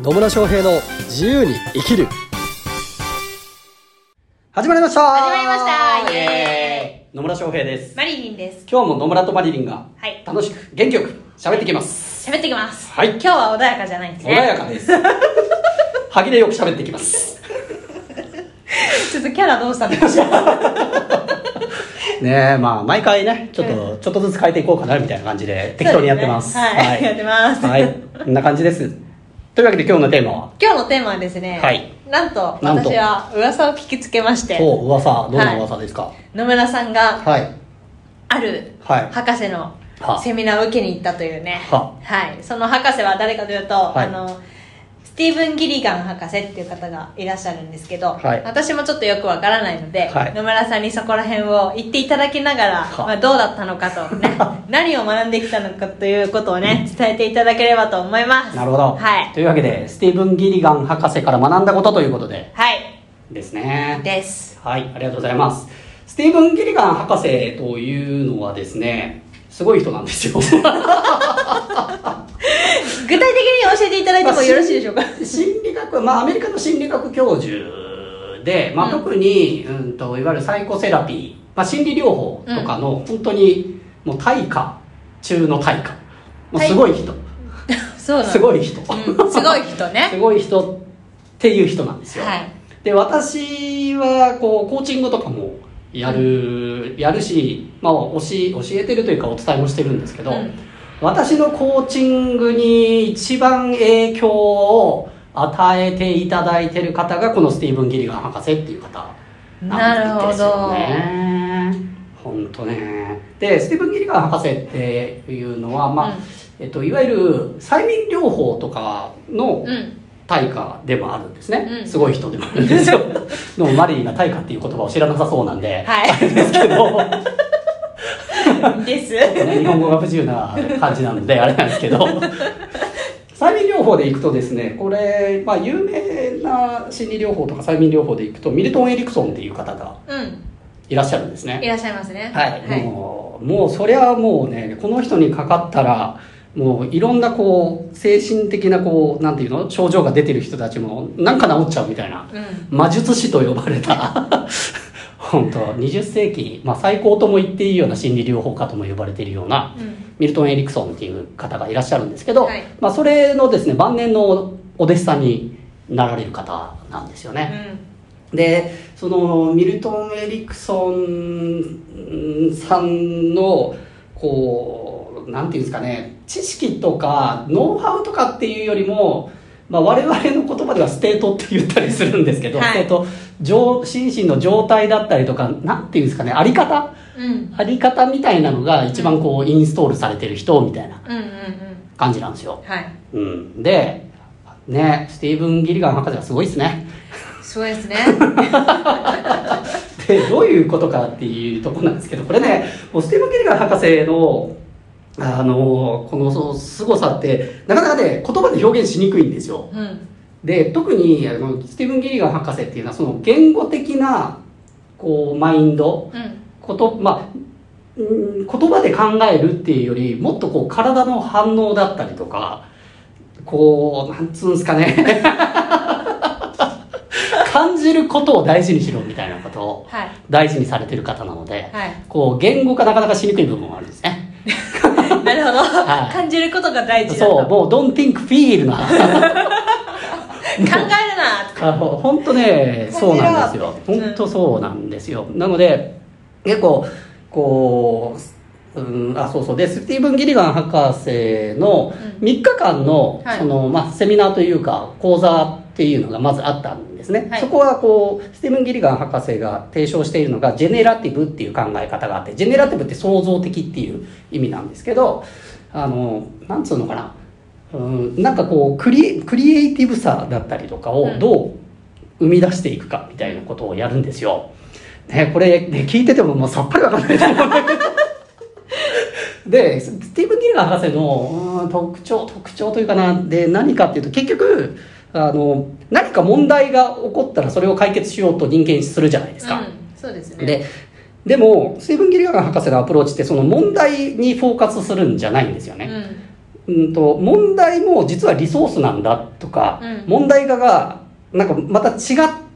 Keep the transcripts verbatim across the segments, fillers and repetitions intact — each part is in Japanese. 野村翔平の自由に生きる。始まりました始まりましたイエーイ。野村翔平です。マリリンです。今日も野村とマリリンが楽しく元気よく喋ってきます、はい、喋ってきます、はい、今日は穏やかじゃないんですね。穏やかです歯切れよく喋ってきますちょっとキャラどうしたんでしょうねえ、まあ毎回ねちょっと、うん、ちょっとずつ変えていこうかなみたいな感じで適当にやってます。そうですね、はい、はい、やってます。はい、こんな感じです。というわけで今日のテーマは今日のテーマはですね、はい、なんと私は噂を聞きつけまして、そう噂、どんな噂ですか、はい、野村さんが、はい、ある博士のセミナーを受けに行ったというね、は、はい、その博士は誰かというと、はい、あのスティーブン・ギリガン博士っていう方がいらっしゃるんですけど、はい、私もちょっとよくわからないので、はい、野村さんにそこら辺を言っていただきながら、まあ、どうだったのかと、ね、何を学んできたのかということをね伝えていただければと思います。なるほど、はい、というわけでスティーブン・ギリガン博士から学んだことということで、はい、ですねです、はい、ありがとうございます。スティーブン・ギリガン博士というのはですねすごい人なんですよ具体的に教えていただいてもよろしいでしょうか。まあ、心理学、まあ、アメリカの心理学教授で、まあ、特に、うんうん、といわゆるサイコセラピー、まあ、心理療法とかの、うん、本当にもう大家中の大家、もうすごい人、はい、そうすごい人、うん、すごい人ねすごい人っていう人なんですよ、はい、で私はこうコーチングとかもやる、うん、やるし、まあ、教, 教えてるというかお伝えもしてるんですけど、うん、私のコーチングに一番影響を与えていただいている方がこのスティーブン・ギリガン博士っていう方なんですよね。ほんとね。でスティーブン・ギリガン博士っていうのは、まあ、うん、えっと、いわゆる催眠療法とかの対価でもあるんですね、うん、すごい人でもあるんですよでもマリーが対価っていう言葉を知らなさそうなんで、はい、あれですけどですね、日本語が不自由な感じなのであれなんですけど催眠療法でいくとですね、これ、まあ、有名な心理療法とか催眠療法でいくとミルトン・エリクソンっていう方がいらっしゃるんですね、うん、いらっしゃいますね、はい、はい、もう、もうそりゃもうねこの人にかかったらもういろんなこう精神的なこうなんていうの症状が出てる人たちもなんか治っちゃうみたいな、うん、魔術師と呼ばれた本当にじゅっ世紀、まあ、最高とも言っていいような心理療法家とも呼ばれているような、うん、ミルトン・エリクソンっていう方がいらっしゃるんですけど、はい、まあ、それのですね晩年のお弟子さんになられる方なんですよね、うん、でそのミルトン・エリクソンさんのこうなんていうんですかね、知識とかノウハウとかっていうよりも、まあ、我々の言葉ではステートって言ったりするんですけど、はい、ステート心身の状態だったりとかなんていうんですかね、あり方、うん、あり方みたいなのが一番こう、うん、インストールされてる人みたいな感じなんですよ、うんうんうん、はい、うん、でねスティーブン・ギリガン博士はすごいですねすごいですねでどういうことかっていうところなんですけど、これねもうスティーブン・ギリガン博士のあのこのすごさってなかなかね言葉で表現しにくいんですよ、うん、で特にあのスティーブン・ギリガン博士っていうのはその言語的なこうマインド、うんことまあ、言葉で考えるっていうよりもっとこう体の反応だったりとかこうなんつうんですかね感じることを大事にしろみたいなことを大事にされてる方なので、はい、こう言語がなかなかしにくい部分もあるんですねなるほど、はい、感じることが大事だと。そう、もう don't think feel な考えるな。本当ね、そうなんですよ。本当そうなんですよ。なので結構こう、うん、あ、そうそうでスティーブン・ギリガン博士のみっかかんの、うん、そのまあ、セミナーというか講座っていうのがまずあったんですね、はい、そこはこうスティーブン・ギリガン博士が提唱しているのがジェネラティブっていう考え方があって、ジェネラティブって創造的っていう意味なんですけど、あのなんつうのかな、うん、なんかこうクリ、クリエイティブさだったりとかをどう生み出していくかみたいなことをやるんですよ、ね、これ、ね、聞いててももうさっぱりわかんないと思うんだけどでスティーブン・ギリガン博士の、うん、特徴特徴というかな、で何かっていうと結局あの何か問題が起こったらそれを解決しようと人間するじゃないですか、うん、そうですね。で、でもスティーブン・ギリガン博士のアプローチってその問題にフォーカスするんじゃないんですよね、うんと問題も実はリソースなんだとか、うん、問題化がなんかまた違っ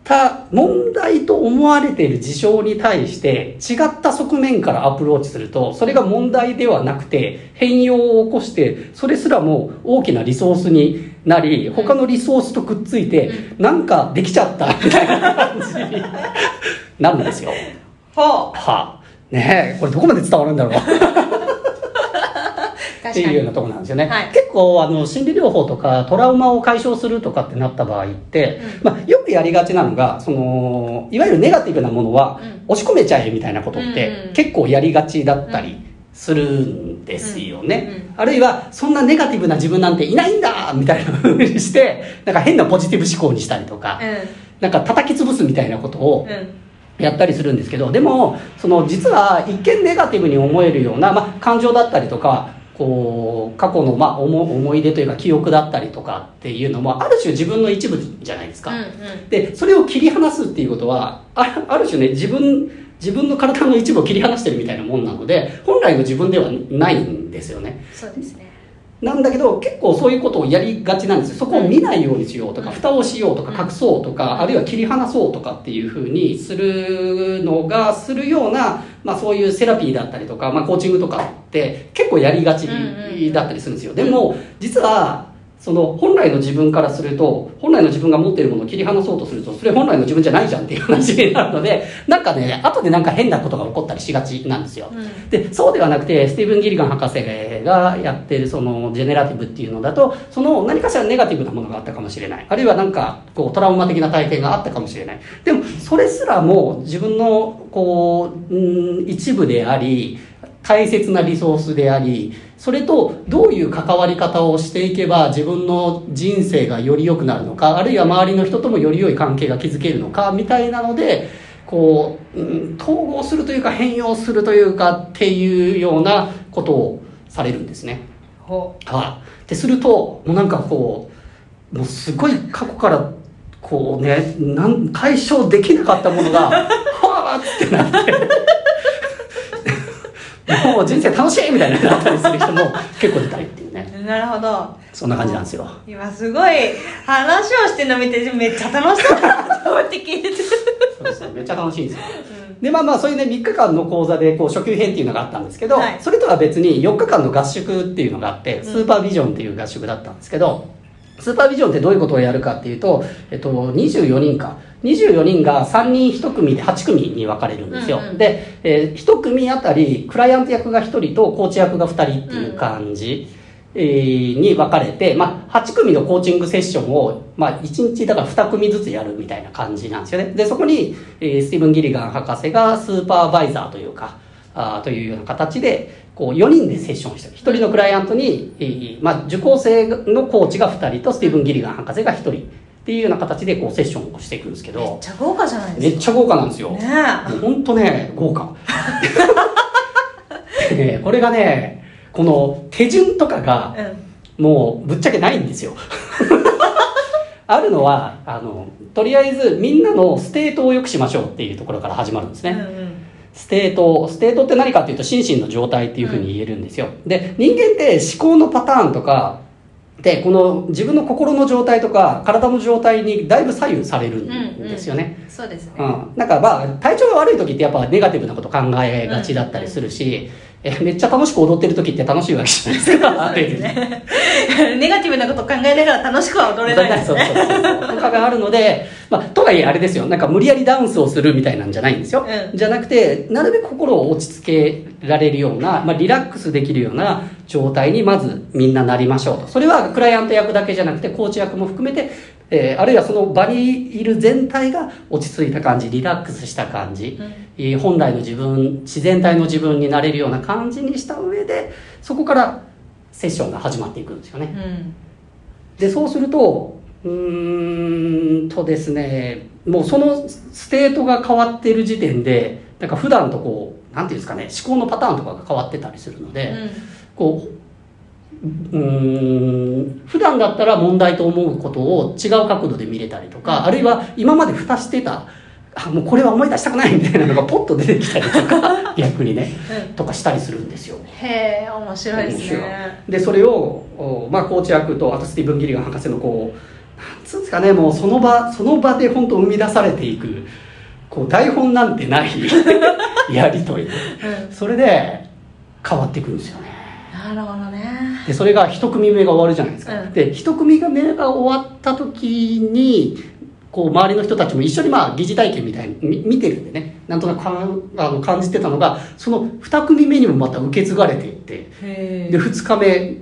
た問題と思われている事象に対して違った側面からアプローチすると、それが問題ではなくて変容を起こして、それすらも大きなリソースになり、他のリソースとくっついて、うん、なんかできちゃったみたいな感じになるんですよ。はあ、はあ、ねえ、これどこまで伝わるんだろうっていうようなところなんですよね、はい、結構あの心理療法とかトラウマを解消するとかってなった場合って、うんまあ、よくやりがちなのがそのいわゆるネガティブなものは、うん、押し込めちゃえみたいなことって、うん、結構やりがちだったりするんですよね、うんうんうん、あるいはそんなネガティブな自分なんていないんだみたいなふうにしてなんか変なポジティブ思考にしたりとか、うん、なんか叩き潰すみたいなことを、うんやったりするんですけど、でもその実は一見ネガティブに思えるような、まあ、感情だったりとかこう過去のまあ 思, 思い出というか記憶だったりとかっていうのもある種自分の一部じゃないですか、うんうん、でそれを切り離すっていうことは あ, ある種ね自分自分の体の一部を切り離してるみたいなもんなので本来の自分ではないんですよね。そうですね。なんだけど結構そういうことをやりがちなんですよ。そこを見ないようにしようとか、うん、蓋をしようとか隠そうとか、うん、あるいは切り離そうとかっていう風にするのがするような、まあ、そういうセラピーだったりとか、まあ、コーチングとかって結構やりがちだったりするんですよ、うんうん、でも実はその本来の自分からすると本来の自分が持っているものを切り離そうとするとそれ本来の自分じゃないじゃんっていう話になるので、なんかね後でなんか変なことが起こったりしがちなんですよ、うん、でそうではなくてスティーブン・ギリガン博士がやってるそのジェネラティブっていうのだとその何かしらネガティブなものがあったかもしれない、あるいはなんかこうトラウマ的な体験があったかもしれない、でもそれすらも自分のこう、うん、一部であり大切なリソースであり、それとどういう関わり方をしていけば自分の人生がより良くなるのか、あるいは周りの人ともより良い関係が築けるのかみたいなのでこう、うん、統合するというか変容するというかっていうようなことをされるんですね。はあ、でするともうなんかこうもうすごい過去からこうねなん解消できなかったものがはーってなってもう人生楽しいみたいになったりする人も結構出たりっていうね。なるほど。そんな感じなんですよ。今すごい話をしてるの見てめっちゃ楽しそうだなと思って聞いててそうですね、めっちゃ楽しいんですよ、うん、でまあまあそういうねみっかかんの講座でこう初級編っていうのがあったんですけど、はい、それとは別によっかかんの合宿っていうのがあってスーパービジョンっていう合宿だったんですけど、うん、スーパービジョンってどういうことをやるかっていうと、えっと、にじゅうよにんかにじゅうよにんがさんにんいち組ではち組に分かれるんですよ、うんうん、で、えー、いち組あたりクライアント役がひとりとコーチ役がふたりっていう感じ、うんえー、に分かれて、まあ、はち組のコーチングセッションを、まあ、いちにちだからに組ずつやるみたいな感じなんですよね。でそこに、えー、スティーブン・ギリガン博士がスーパーバイザーというかあというような形でこうよにんでセッションしてる、ひとりのクライアントに、えーまあ、受講生のコーチがふたりとスティーブン・ギリガン博士がひとりっていうような形でこうセッションをしていくんですけど、めっちゃ豪華じゃないですか。めっちゃ豪華なんですよね。ほんとね豪華、ね、これがねこの手順とかがもうぶっちゃけないんですよあるのはあのとりあえずみんなのステートを良くしましょうっていうところから始まるんですね、うんうんステート、ステートって何かっていうと心身の状態っていうふうに言えるんですよ、うん、で人間って思考のパターンとかでこの自分の心の状態とか体の状態にだいぶ左右されるんですよね。そうですね。なんかまあ体調が悪い時ってやっぱネガティブなこと考えがちだったりするし、うんうん、えめっちゃ楽しく踊ってる時って楽しいわけじゃないですか。そうですねネガティブなことを考えながら楽しくは踊れないですねとかがあるので、まあ、とはいえあれですよ、なんか無理やりダンスをするみたいなんじゃないんですよ、うん、じゃなくてなるべく心を落ち着けられるような、まあ、リラックスできるような状態にまずみんななりましょうと。それはクライアント役だけじゃなくてコーチ役も含めて、えー、あるいはその場にいる全体が落ち着いた感じ、リラックスした感じ、うん、本来の自分、自然体の自分になれるような感じにした上でそこからセッションが始まっていくんですよね、うん、でそうするとうーんとですねもうそのステートが変わっている時点でなんか普段とこうなんていうんですかね思考のパターンとかが変わってたりするので、うん、こううーん普段だったら問題と思うことを違う角度で見れたりとか、あるいは今まで蓋してたあもうこれは思い出したくないみたいなのがポッと出てきたりとか逆にね、うん、とかしたりするんですよ。へえ、面白いですね。でそれを、まあ、コーチ役とあとスティーブン・ギリガン博士のこうなんつうんですかね、もうその場その場で本当生み出されていくこう台本なんてないやりとり、うん、それで変わってくるんですよね。なるほどね。でそれが一組目が終わるじゃないですか、うん、で一組目が終わった時にこう周りの人たちも一緒にまあ疑似体験みたいに見てるんでね、なんとなくかあの感じてたのがそのに組目にもまた受け継がれていって、へでふつかめ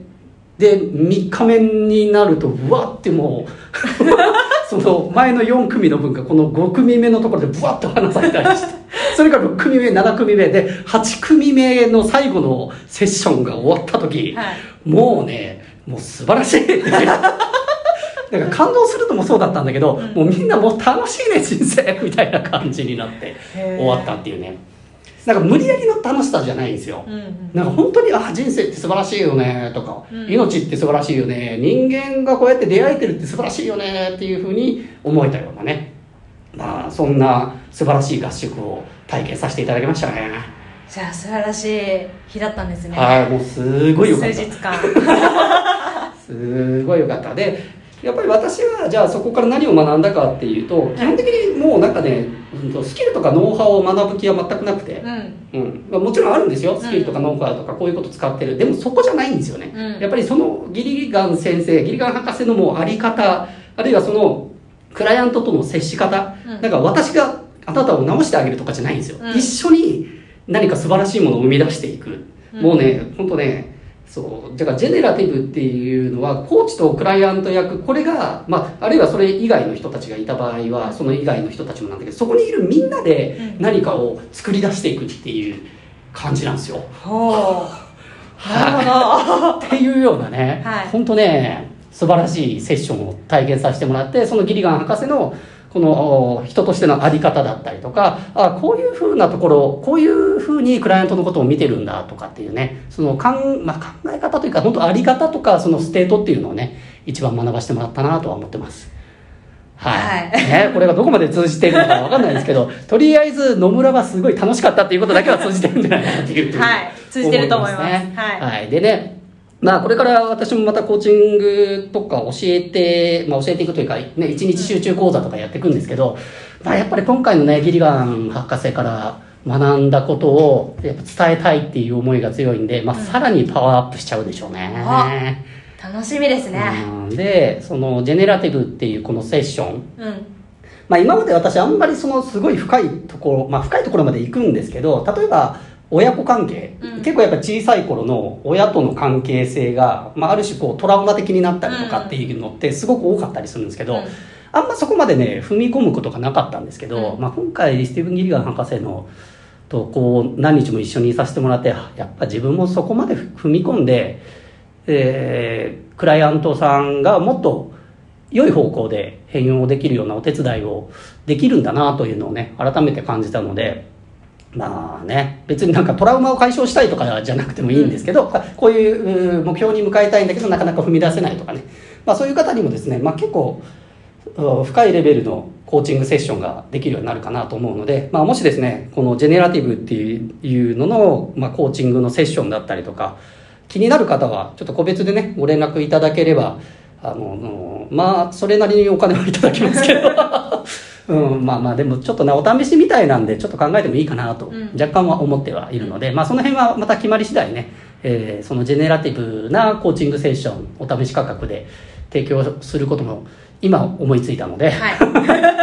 でみっかめになるとうわってもうその前のよん組の分がこのご組目のところでぶわっと離されたりしてそれからろく組目なな組目ではち組目の最後のセッションが終わった時、はい、もうねもう素晴らしいなんか感動するのもそうだったんだけど、うん、もうみんなもう楽しいね人生みたいな感じになって終わったっていうね。なんか無理やりの楽しさじゃないんですよ、うんうん、なんか本当にあ人生って素晴らしいよねとか、うん、命って素晴らしいよね、人間がこうやって出会えてるって素晴らしいよねっていうふうに思えたようなね、まあそんな素晴らしい合宿を体験させていただきましたね。じゃあ素晴らしい日だったんですね。はい、もうすごい良かった数日間すごい良かった。でやっぱり私はじゃあそこから何を学んだかっていうと、基本的にもうなんかね、うん、スキルとかノウハウを学ぶ気は全くなくて、うんうんまあ、もちろんあるんですよ、スキルとかノウハウとかこういうこと使ってる、でもそこじゃないんですよね、うん、やっぱりそのギリガン先生ギリガン博士のもうあり方、あるいはそのクライアントとの接し方、うん、だから私があなたを直してあげるとかじゃないんですよ、うん、一緒に何か素晴らしいものを生み出していく、うん、もうね本当ねそうだからジェネラティブっていうのはコーチとクライアント役、これが、まあ、あるいはそれ以外の人たちがいた場合はその以外の人たちもなんだけど、そこにいるみんなで何かを作り出していくっていう感じなんですよ、うん、はい、っていうようなね、はい、本当ね素晴らしいセッションを体験させてもらって、そのギリガン博士のこの人としての在り方だったりとか、あこういうふうなところ、こういうふうにクライアントのことを見てるんだとかっていうね、そのかん、まあ、考え方というか本当在り方とかそのステートっていうのをね一番学ばせてもらったなとは思ってます。はい、はいね、これがどこまで通じているのかわかんないですけどとりあえず野村はすごい楽しかったっていうことだけは通じてるんじゃないかなっていう、はい、通じてると思いますね。はい、はい、でねまあこれから私もまたコーチングとか教えて、まあ教えていくというかね、一日集中講座とかやっていくんですけど、まあやっぱり今回のね、ギリガン博士から学んだことをやっぱ伝えたいっていう思いが強いんで、まあさらにパワーアップしちゃうでしょうね。うん、楽しみですね。うん、で、そのジェネラティブっていうこのセッション。うん、まあ今まで私あんまりそのすごい深いところ、まあ深いところまで行くんですけど、例えば、親子関係、うん、結構やっぱ小さい頃の親との関係性が、まあ、ある種こうトラウマ的になったりとかっていうのってすごく多かったりするんですけど、うん、あんまそこまでね踏み込むことがなかったんですけど、うんまあ、今回スティーブン・ギリガン博士のとこう何日も一緒にいさせてもらって、やっぱ自分もそこまで踏み込んで、えー、クライアントさんがもっと良い方向で変容できるようなお手伝いをできるんだなというのをね改めて感じたので、まあね、別になんかトラウマを解消したいとかじゃなくてもいいんですけど、うん、こういう目標に向かいたいんだけどなかなか踏み出せないとかね、まあ、そういう方にもですね、まあ、結構深いレベルのコーチングセッションができるようになるかなと思うので、まあ、もしですねこのジェネラティブっていうのの、まあ、コーチングのセッションだったりとか気になる方はちょっと個別でねご連絡いただければあのまあそれなりにお金はいただきますけどうん、まあまあでもちょっとなお試しみたいなんでちょっと考えてもいいかなと若干は思ってはいるので、うん、まあその辺はまた決まり次第ね、えー、そのジェネラティブなコーチングセッションお試し価格で提供することも今思いついたので、はい、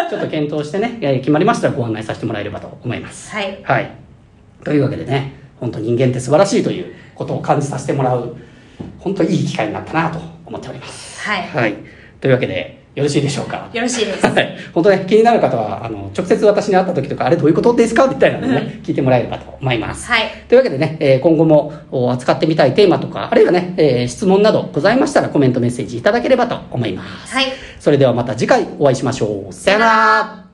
ちょっと検討してね決まりましたらご案内させてもらえればと思います。はい、はい、というわけでね本当人間って素晴らしいということを感じさせてもらう本当いい機会になったなと思っております。はい、はい、というわけで。よろしいでしょうか。よろしいです。はい、本当ね気になる方はあの直接私に会った時とかあれどういうことですかみたいなのね、うん、聞いてもらえればと思います。はい。というわけでね、えー、今後も扱ってみたいテーマとかあるいはね、えー、質問などございましたらコメントメッセージいただければと思います。はい。それではまた次回お会いしましょう。さよなら。